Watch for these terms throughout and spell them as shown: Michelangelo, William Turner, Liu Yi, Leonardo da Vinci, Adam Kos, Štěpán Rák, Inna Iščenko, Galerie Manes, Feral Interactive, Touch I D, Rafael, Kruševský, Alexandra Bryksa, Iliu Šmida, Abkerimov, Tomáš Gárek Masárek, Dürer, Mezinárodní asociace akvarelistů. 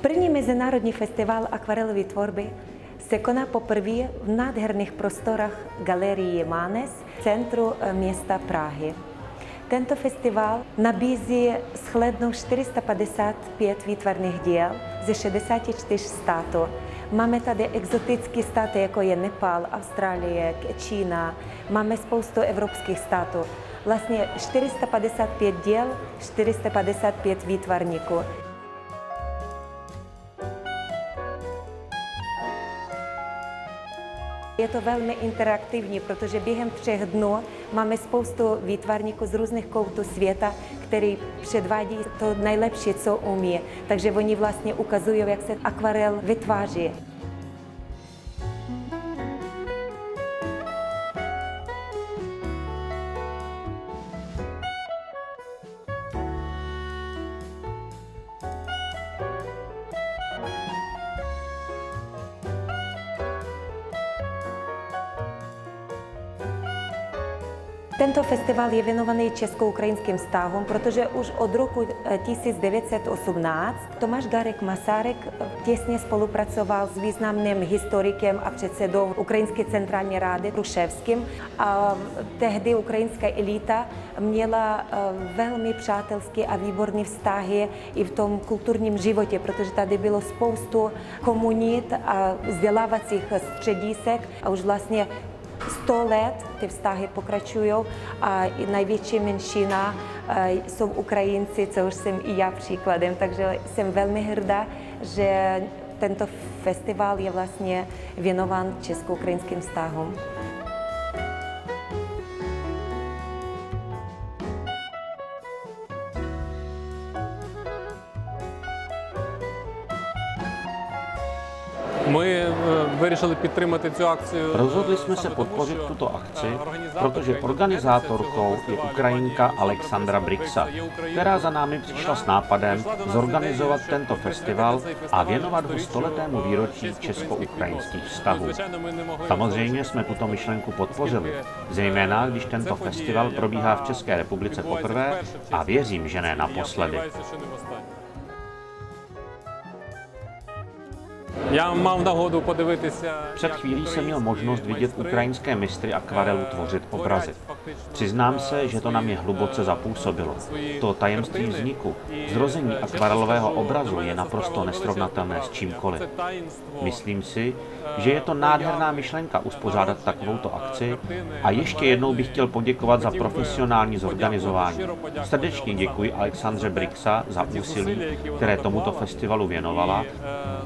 První mezinárodní festival akvarelové tvorby se koná poprvé v nádherných prostorách Galerie Manes v centru města Prahy. Tento festival nabízí shlédnout 455 výtvarných děl ze 64 států. Máme tady exotické státy, jako je Nepál, Austrálie, Čína, máme spoustu evropských států. Vlastně 455 děl, 455 výtvarníků. Je to velmi interaktivní, protože během 3 dnů máme spoustu výtvarníků z různých koutů světa, který předvádí to nejlepší, co umí. Takže oni vlastně ukazují, jak se akvarel vytváří. Tento festival je věnovaný česko-ukrajinským vztahům, protože už od roku 1918 Tomáš Gárek Masárek těsně spolupracoval s významným historikem a předsedou Ukrajinské centrální rady Kruševským. A tehdy ukrajinská elita měla velmi přátelské a výborné vztahy i v tom kulturním životě, protože tady bylo spoustu komunit a vzdělávacích středisek a už vlastně 100 let ty vztahy pokračují a největší menšina jsou Ukrajinci, což jsem i já příkladem, takže jsem velmi hrdá, že tento festival je vlastně věnován česko-ukrajinským vztahům. Rozhodli jsme se podpořit tuto akci, protože organizátorkou je Ukrajinka Alexandra Bryksa, která za námi přišla s nápadem zorganizovat tento festival a věnovat ho 100letému výročí česko-ukrajinských vztahů. Samozřejmě jsme tuto myšlenku podpořili, zejména když tento festival probíhá v České republice poprvé a věřím, že ne naposledy. Já mám nahodu podívat se. Před chvílí jsem měl možnost vidět ukrajinské mistry akvarelu tvořit obrazy. Přiznám se, že to na mě hluboce zapůsobilo. To tajemství vzniku, zrození akvarelového obrazu je naprosto nesrovnatelné s čímkoliv. Myslím si, že je to nádherná myšlenka uspořádat takovouto akci a ještě jednou bych chtěl poděkovat za profesionální zorganizování. Srdečně děkuji Alexandře Bryksa za úsilí, které tomuto festivalu věnovala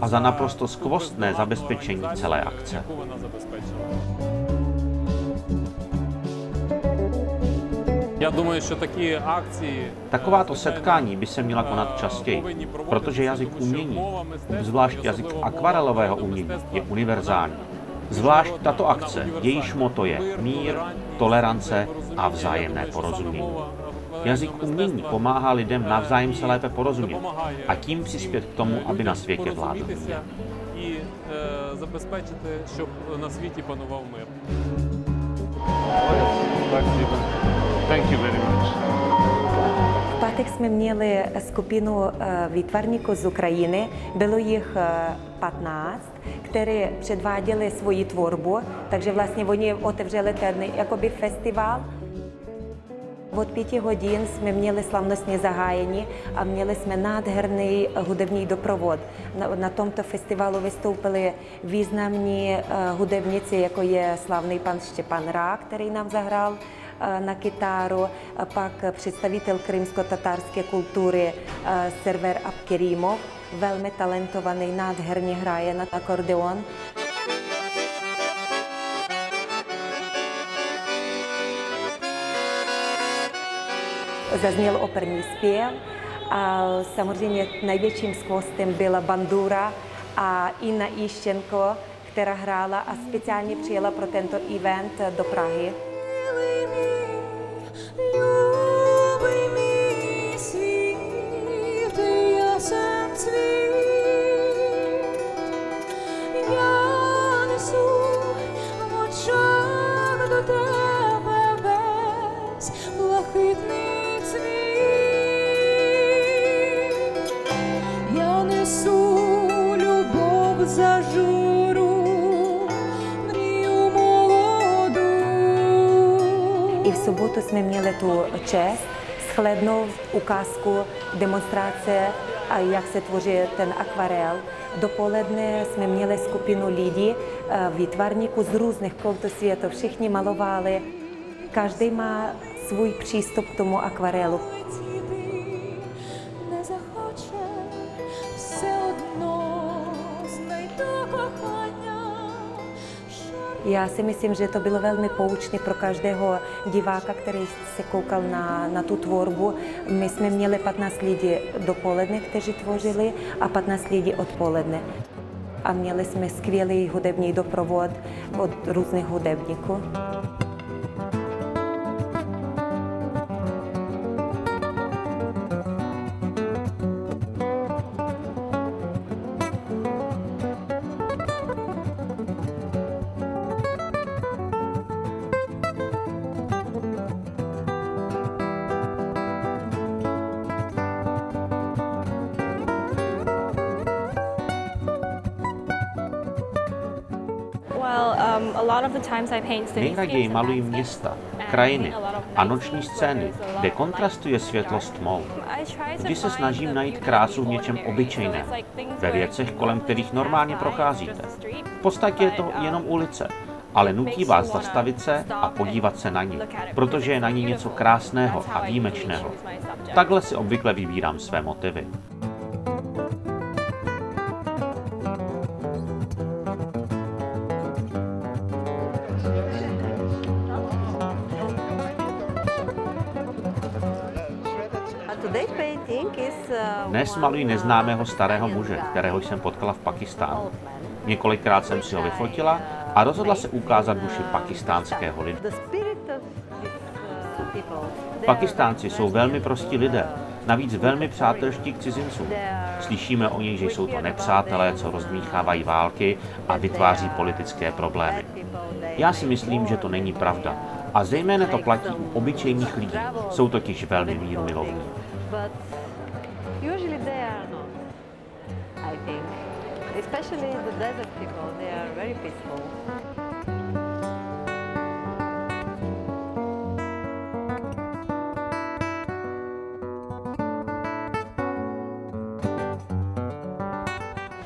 a za naprosto skvostné zabezpečení celé akce. Já думаю, že taky akci. Takováto setkání by se měla konat častěji, protože jazyk umění, zvlášť jazyk akvarelového umění, je univerzální. Zvlášť tato akce, jejíž motto je mír, tolerance a vzájemné porozumění. Jazyk umění pomáhá lidem navzájem se lépe porozumět a tím přispět k tomu, aby na světě vládl mír. V pátek jsme měli skupinu výtvarníků z Ukrajiny, bylo jich 15, kteří předváděli svoji tvorbu, takže vlastně oni otevřeli ten jakoby festival. Od 5 hodin jsme měli slavnostní zahájení a měli jsme nádherný hudební doprovod. Na tomto festivalu vystoupili významní hudebníci, jako je slavný pan Štěpán Rák, který nám zahrál na kytaru, pak představitel krymsko-tatarské kultury, server Abkerimov, velmi talentovaný, nádherně hraje na akordeon. Zazněl operní zpěv a samozřejmě největším skvostem byla bandura a Inna Iščenko, která hrála a speciálně přijela pro tento event do Prahy. Jesús. I v sobotu jsme měli tu čest shlédnout ukázku demonstrace, jak se tvoří ten akvarel. Dopoledne jsme měli skupinu lidí, výtvarníků z různých koutů světa. Všichni malovali. Každý má svůj přístup k tomu akvarelu. Já si myslím, že to bylo velmi poučné pro každého diváka, který se koukal na tu tvorbu. My jsme měli 15 lidí dopoledne, kteří tvořili, a 15 lidí odpoledne. A měli jsme skvělý hudební doprovod od různých hudebníků. Nejraději malují města, krajiny a noční scény, kde kontrastuje světlo s tmou. Vždy se snažím najít krásu v něčem obyčejném, ve věcech, kolem kterých normálně procházíte. V podstatě je to jenom ulice, ale nutí vás zastavit se a podívat se na ní, protože je na ní něco krásného a výjimečného. Takhle si obvykle vybírám své motivy. Dnes maluji neznámého starého muže, kterého jsem potkala v Pakistánu. Několikrát jsem si ho vyfotila a rozhodla se ukázat duši pakistánského lidu. Pakistánci jsou velmi prostí lidé, navíc velmi přátelští k cizincům. Slyšíme o nich, že jsou to nepřátelé, co rozmíchávají války a vytváří politické problémy. Já si myslím, že to není pravda. A zejména to platí u obyčejných lidí. Jsou totiž velmi mírumilovní. Especially the desert people, they are very peaceful.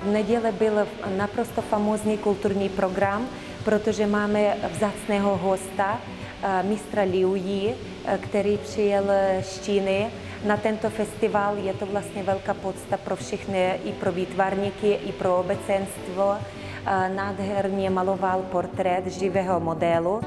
V neděli byl naprosto famózní kulturní program, protože máme vzácného hosta, mistra Liu Yi, který přijel z Číny. Na tento festival je to vlastně velká podsta pro všechny, i pro výtvarníky, i pro obecenstvo. Nádherně maloval portrét živého modelu.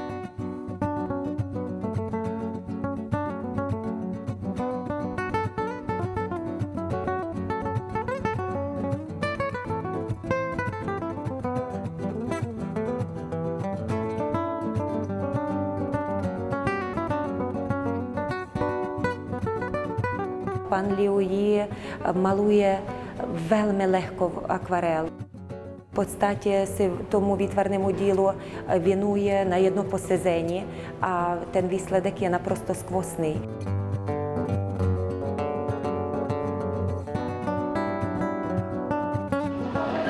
Pan Liu Yi maluje velmi lehko akvarel. V podstatě se tomu výtvarnému dílu věnuje na jedno posezení a ten výsledek je naprosto skvostný.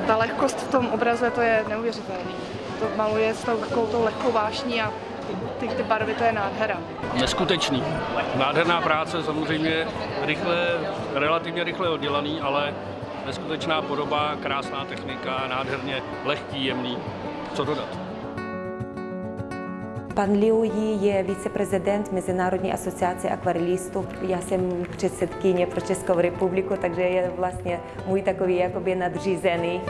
Ta lehkost v tom obraze, to je neuvěřitelný. To maluje s tou lehkou vášní a ty barvy, to je nádhera. Neskutečný. Nádherná práce, samozřejmě relativně rychle oddělaný, ale neskutečná podoba, krásná technika, nádherně lehký, jemný. Co dodat? Pan Liu Yi je viceprezident Mezinárodní asociace akvarelistů. Já jsem předsedkyně pro Českou republiku, takže je vlastně můj takový jakoby nadřízený.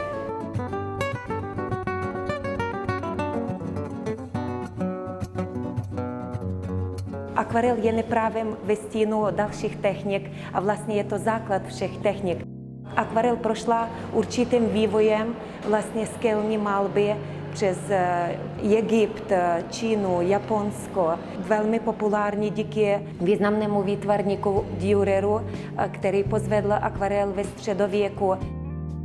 Akvarel je neprávem ve stínu dalších technik a vlastně je to základ všech technik. Akvarel prošla určitým vývojem vlastně skelní malby přes Egypt, Čínu, Japonsko. Velmi populární díky významnému výtvarníku Düreru, který pozvedl akvarel ve středověku.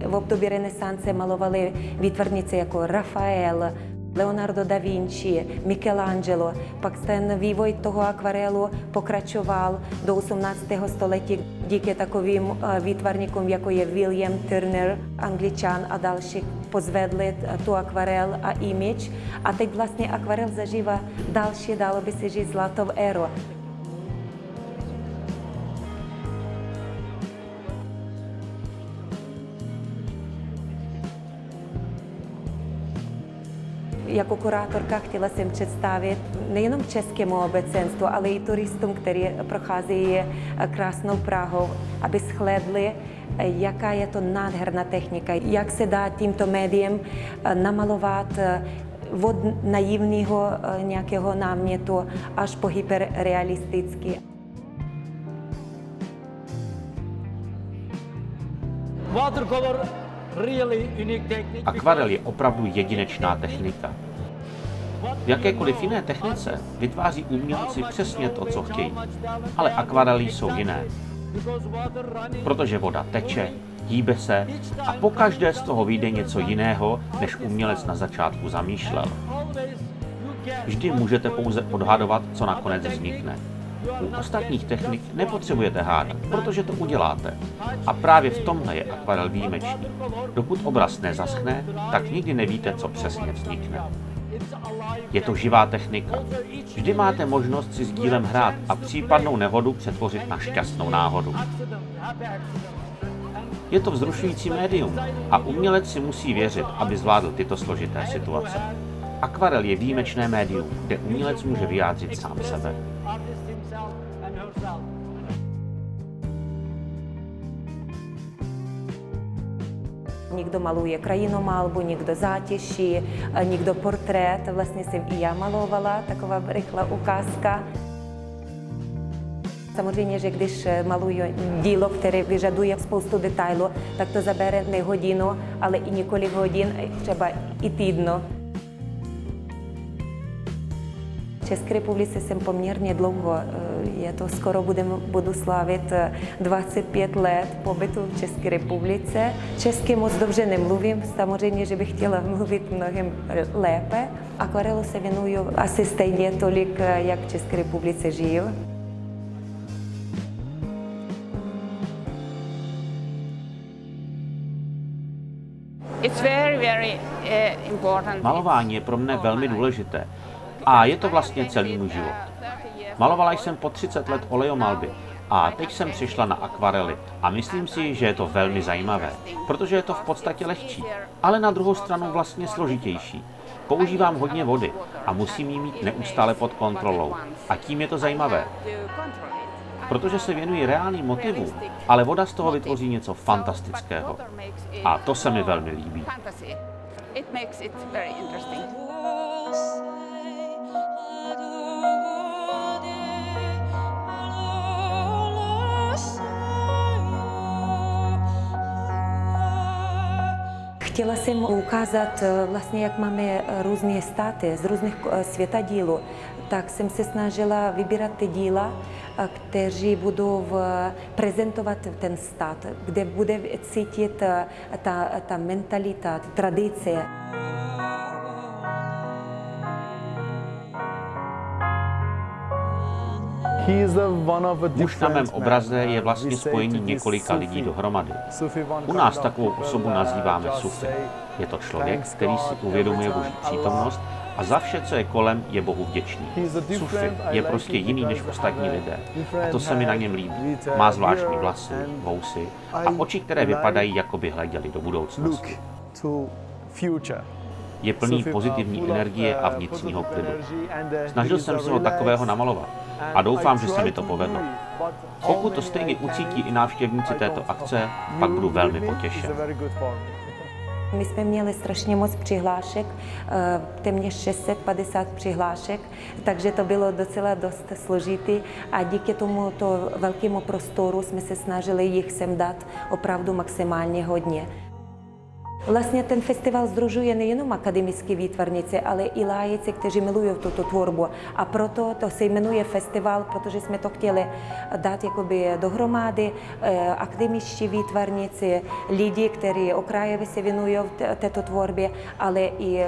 V období renesance malovali výtvarníci jako Rafael, Leonardo da Vinci, Michelangelo. Pak ten vývoj toho akvarelu pokračoval do 18. století díky takovým výtvarníkům, jako je William Turner, Angličan a další. pozvedli tu akvarel a image. A teď vlastně akvarel zažívá další, dalo by se říct, zlatou éru. Jako kurátorka chtěla jsem představit nejenom českému obecenstvu, ale i turistům, kteří procházejí krásnou Prahou, aby shledli, jaká je to nádherná technika, jak se dá tímto médiem namalovat od naivního nějakého námětu až po hyperrealistický. Watercolor. Akvarel je opravdu jedinečná technika. V jakékoliv jiné technice vytváří umělci přesně to, co chtějí. Ale akvarely jsou jiné. Protože voda teče, hýbe se a pokaždé z toho vyjde něco jiného, než umělec na začátku zamýšlel. Vždy můžete pouze odhadovat, co nakonec vznikne. U ostatních technik nepotřebujete hádat, protože to uděláte. A právě v tomhle je akvarel výjimečný. Dokud obraz nezaschne, tak nikdy nevíte, co přesně vznikne. Je to živá technika. Vždy máte možnost si s dílem hrát a případnou nehodu přetvořit na šťastnou náhodu. Je to vzrušující médium a umělec si musí věřit, aby zvládl tyto složité situace. Akvarel je výjimečné médium, kde umělec může vyjádřit sám sebe. Někdo maluje krajinomalbu, někdo zátiší, někdo portrét. Vlastně jsem i já malovala, taková rychlá ukázka. Samozřejmě, že když maluju dílo, které vyžaduje spoustu detailů, tak to zabere ne hodinu, ale i několik hodin, třeba i týdnu. V České republice jsem poměrně dlouho, je to skoro budu slavit 25 let pobytu v České republice. Česky moc dobře nemluvím, samozřejmě, že bych chtěla mluvit mnohem lépe. Akvarelu se věnuju asi stejně tolik, jak v České republice žiju. Malování je pro mne velmi důležité. A je to vlastně celý můj život. Malovala jsem po 30 let olejomalby a teď jsem přišla na akvarely a myslím si, že je to velmi zajímavé, protože je to v podstatě lehčí, ale na druhou stranu vlastně složitější. Používám hodně vody a musím ji mít neustále pod kontrolou a tím je to zajímavé. Protože se věnuji reálným motivům, ale voda z toho vytvoří něco fantastického a to se mi velmi líbí. Chtěla jsem ukázat, vlastně, jak máme různé státy z různých světa dílu, tak jsem se snažila vybírat ty díla, kteří budou prezentovat ten stát, kde bude cítit ta mentalita, tradice. Muž na mém obraze je vlastně spojení několika lidí dohromady. U nás takovou osobu nazýváme sufi. Je to člověk, který si uvědomuje Boží přítomnost a za vše, co je kolem, je Bohu vděčný. Sufi je prostě jiný než ostatní lidé. A to se mi na něm líbí. Má zvláštní vlasy, vousy a oči, které vypadají, jako by hleděly do budoucnosti. Je plný pozitivní energie a vnitřního klidu. Snažil jsem se ho takového namalovat a doufám, že se mi to povedlo. Pokud to stejně ucítí i návštěvníci této akce, pak budu velmi potěšen. My jsme měli strašně moc přihlášek, téměř 650 přihlášek, takže to bylo docela dost složité a díky tomuto velkému prostoru jsme se snažili jich sem dát opravdu maximálně hodně. Vlastně ten festival združuje nejenom akademické výtvarnice, ale i laici, kteří milují tuto tvorbu. A proto to se jmenuje festival, protože jsme to chtěli dát jakoby dohromady akademičtí výtvarnici, lidi, kteří okrajově se věnují této tvorbě, ale i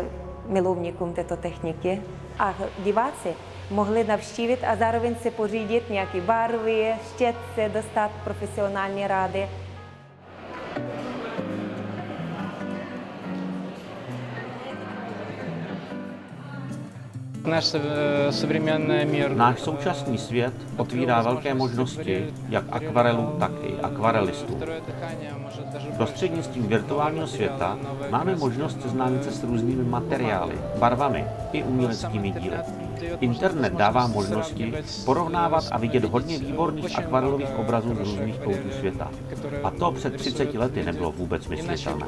milovníkům této techniky. A diváci mohli navštívit a zároveň si pořídit nějaké barvy, štětce, dostat profesionální rady. Náš současný svět otvírá velké možnosti, jak akvarelů, tak i akvarelistů. Prostřednictvím virtuálního světa máme možnost seznámit se s různými materiály, barvami i uměleckými díly. Internet dává možnosti porovnávat a vidět hodně výborných akvarelových obrazů z různých koutů světa. A to před 30 lety nebylo vůbec myslitelné.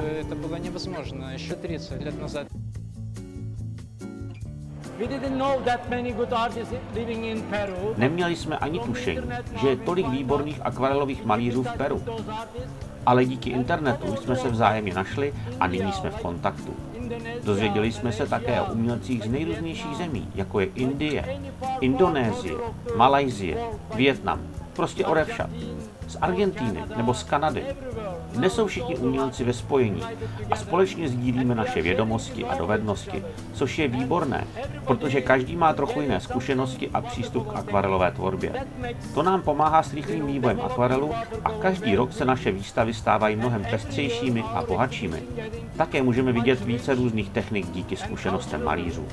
Neměli jsme ani tušení, že je tolik výborných akvarelových malířů v Peru. Ale díky internetu jsme se vzájemně našli a nyní jsme v kontaktu. Dozvěděli jsme se také o umělcích z nejrůznějších zemí, jako je Indie, Indonésie, Malajsie, Vietnam, prostě odevšad. Z Argentíny nebo z Kanady. Dnes jsou všichni umělci ve spojení a společně sdílíme naše vědomosti a dovednosti, což je výborné, protože každý má trochu jiné zkušenosti a přístup k akvarelové tvorbě. To nám pomáhá s rychlým vývojem akvarelu a každý rok se naše výstavy stávají mnohem pestřejšími a bohatšími. Také můžeme vidět více různých technik díky zkušenostem malířů.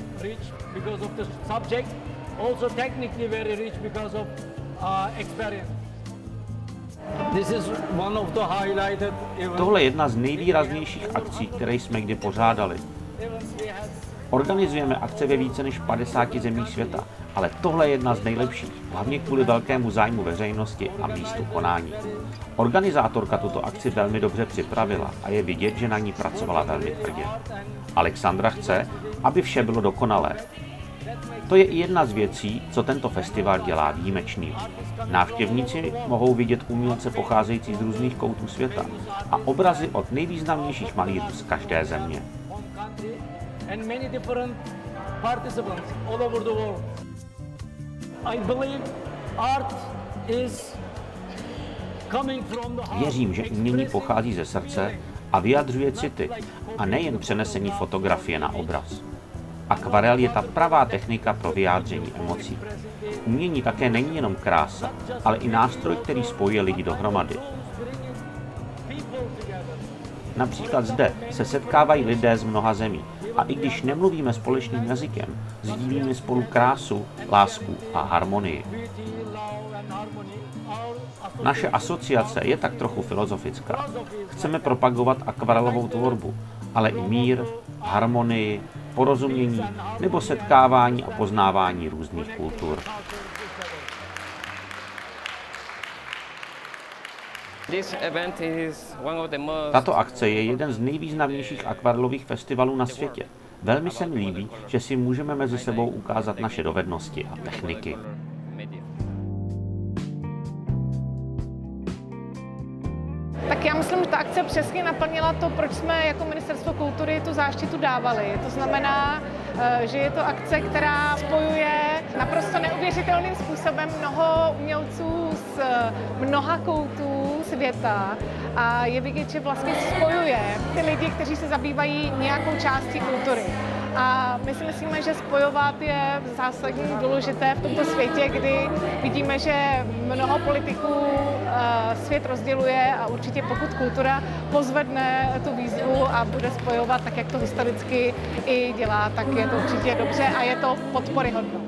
Tohle je jedna z nejvýraznějších akcí, které jsme kdy pořádali. Organizujeme akce ve více než 50 zemích světa, ale tohle je jedna z nejlepších, hlavně kvůli velkému zájmu veřejnosti a místu konání. Organizátorka tuto akci velmi dobře připravila a je vidět, že na ní pracovala velmi tvrdě. Alexandra chce, aby vše bylo dokonalé. To je i jedna z věcí, co tento festival dělá výjimečný. Návštěvníci mohou vidět umělce pocházející z různých koutů světa a obrazy od nejvýznamnějších malířů z každé země. Věřím, že umění pochází ze srdce a vyjadřuje city, a nejen přenesení fotografie na obraz. Akvarel je ta pravá technika pro vyjádření emocí. Umění také není jenom krása, ale i nástroj, který spojuje lidi dohromady. Například zde se setkávají lidé z mnoha zemí a i když nemluvíme společným jazykem, sdílíme spolu krásu, lásku a harmonii. Naše asociace je tak trochu filozofická. Chceme propagovat akvarelovou tvorbu, ale i mír, harmonii, porozumění nebo setkávání a poznávání různých kultur. Tato akce je jeden z nejvýznamnějších akvarelových festivalů na světě. Velmi se mi líbí, že si můžeme mezi sebou ukázat naše dovednosti a techniky. Tak já myslím, že ta akce přesně naplnila to, proč jsme jako Ministerstvo kultury tu záštitu dávali. To znamená, že je to akce, která spojuje naprosto neuvěřitelným způsobem mnoho umělců z mnoha koutů světa a je vidět, že vlastně spojuje ty lidi, kteří se zabývají nějakou částí kultury. A my si myslíme, že spojovat je zásadně důležité v tomto světě, kdy vidíme, že mnoho politiků svět rozděluje a určitě pokud kultura pozvedne tu výzvu a bude spojovat tak, jak to historicky i dělá, tak je to určitě dobře a je to podporyhodno.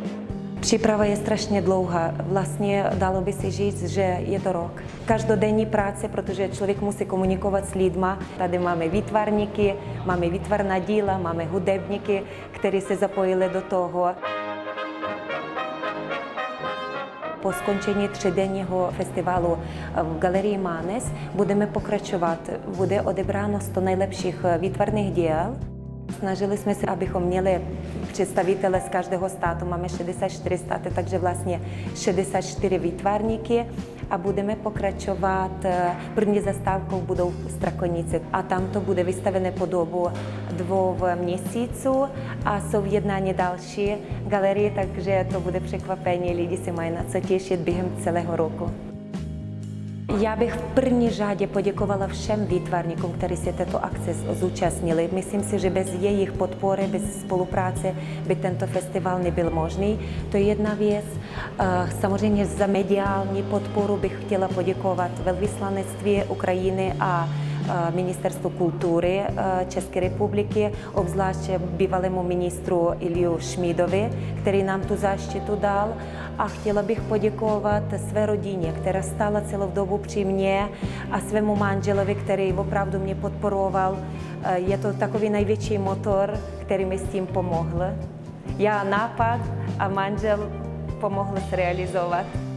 Příprava je strašně dlouhá, vlastně dalo by se říct, že je to rok. Každodenní práce, protože člověk musí komunikovat s lidma. Tady máme výtvarníky, máme výtvarná díla, máme hudebníky, kteří se zapojili do toho. Po skončení třídenního festivalu v Galerii Manes budeme pokračovat. Bude odebráno 100 nejlepších výtvarných děl. Snažili jsme se, abychom měli představitele z každého státu. Máme 64 státy, takže vlastně 64 výtvarníky. A budeme pokračovat. První zastávkou budou Strakonice. A tam to bude vystavené po dobu 2 měsíců. A jsou jednány další galerie, takže to bude překvapení. Lidi se mají na co těšit během celého roku. Já bych v první řadě poděkovala všem výtvarníkům, kteří se této akce zúčastnili. Myslím si, že bez jejich podpory, bez spolupráce by tento festival nebyl možný. To je jedna věc. Samozřejmě za mediální podporu bych chtěla poděkovat velvyslanectví Ukrajiny a ministerstvu kultury České republiky, obzvláště bývalému ministru Iliu Šmidovi, který nám tu záštitu dal. A chtěla bych poděkovat své rodině, která stála celou dobu při mně, a svému manželovi, který opravdu mě podporoval. Je to takový největší motor, který mi s tím pomohl. Já nápad a manžel pomohl zrealizovat.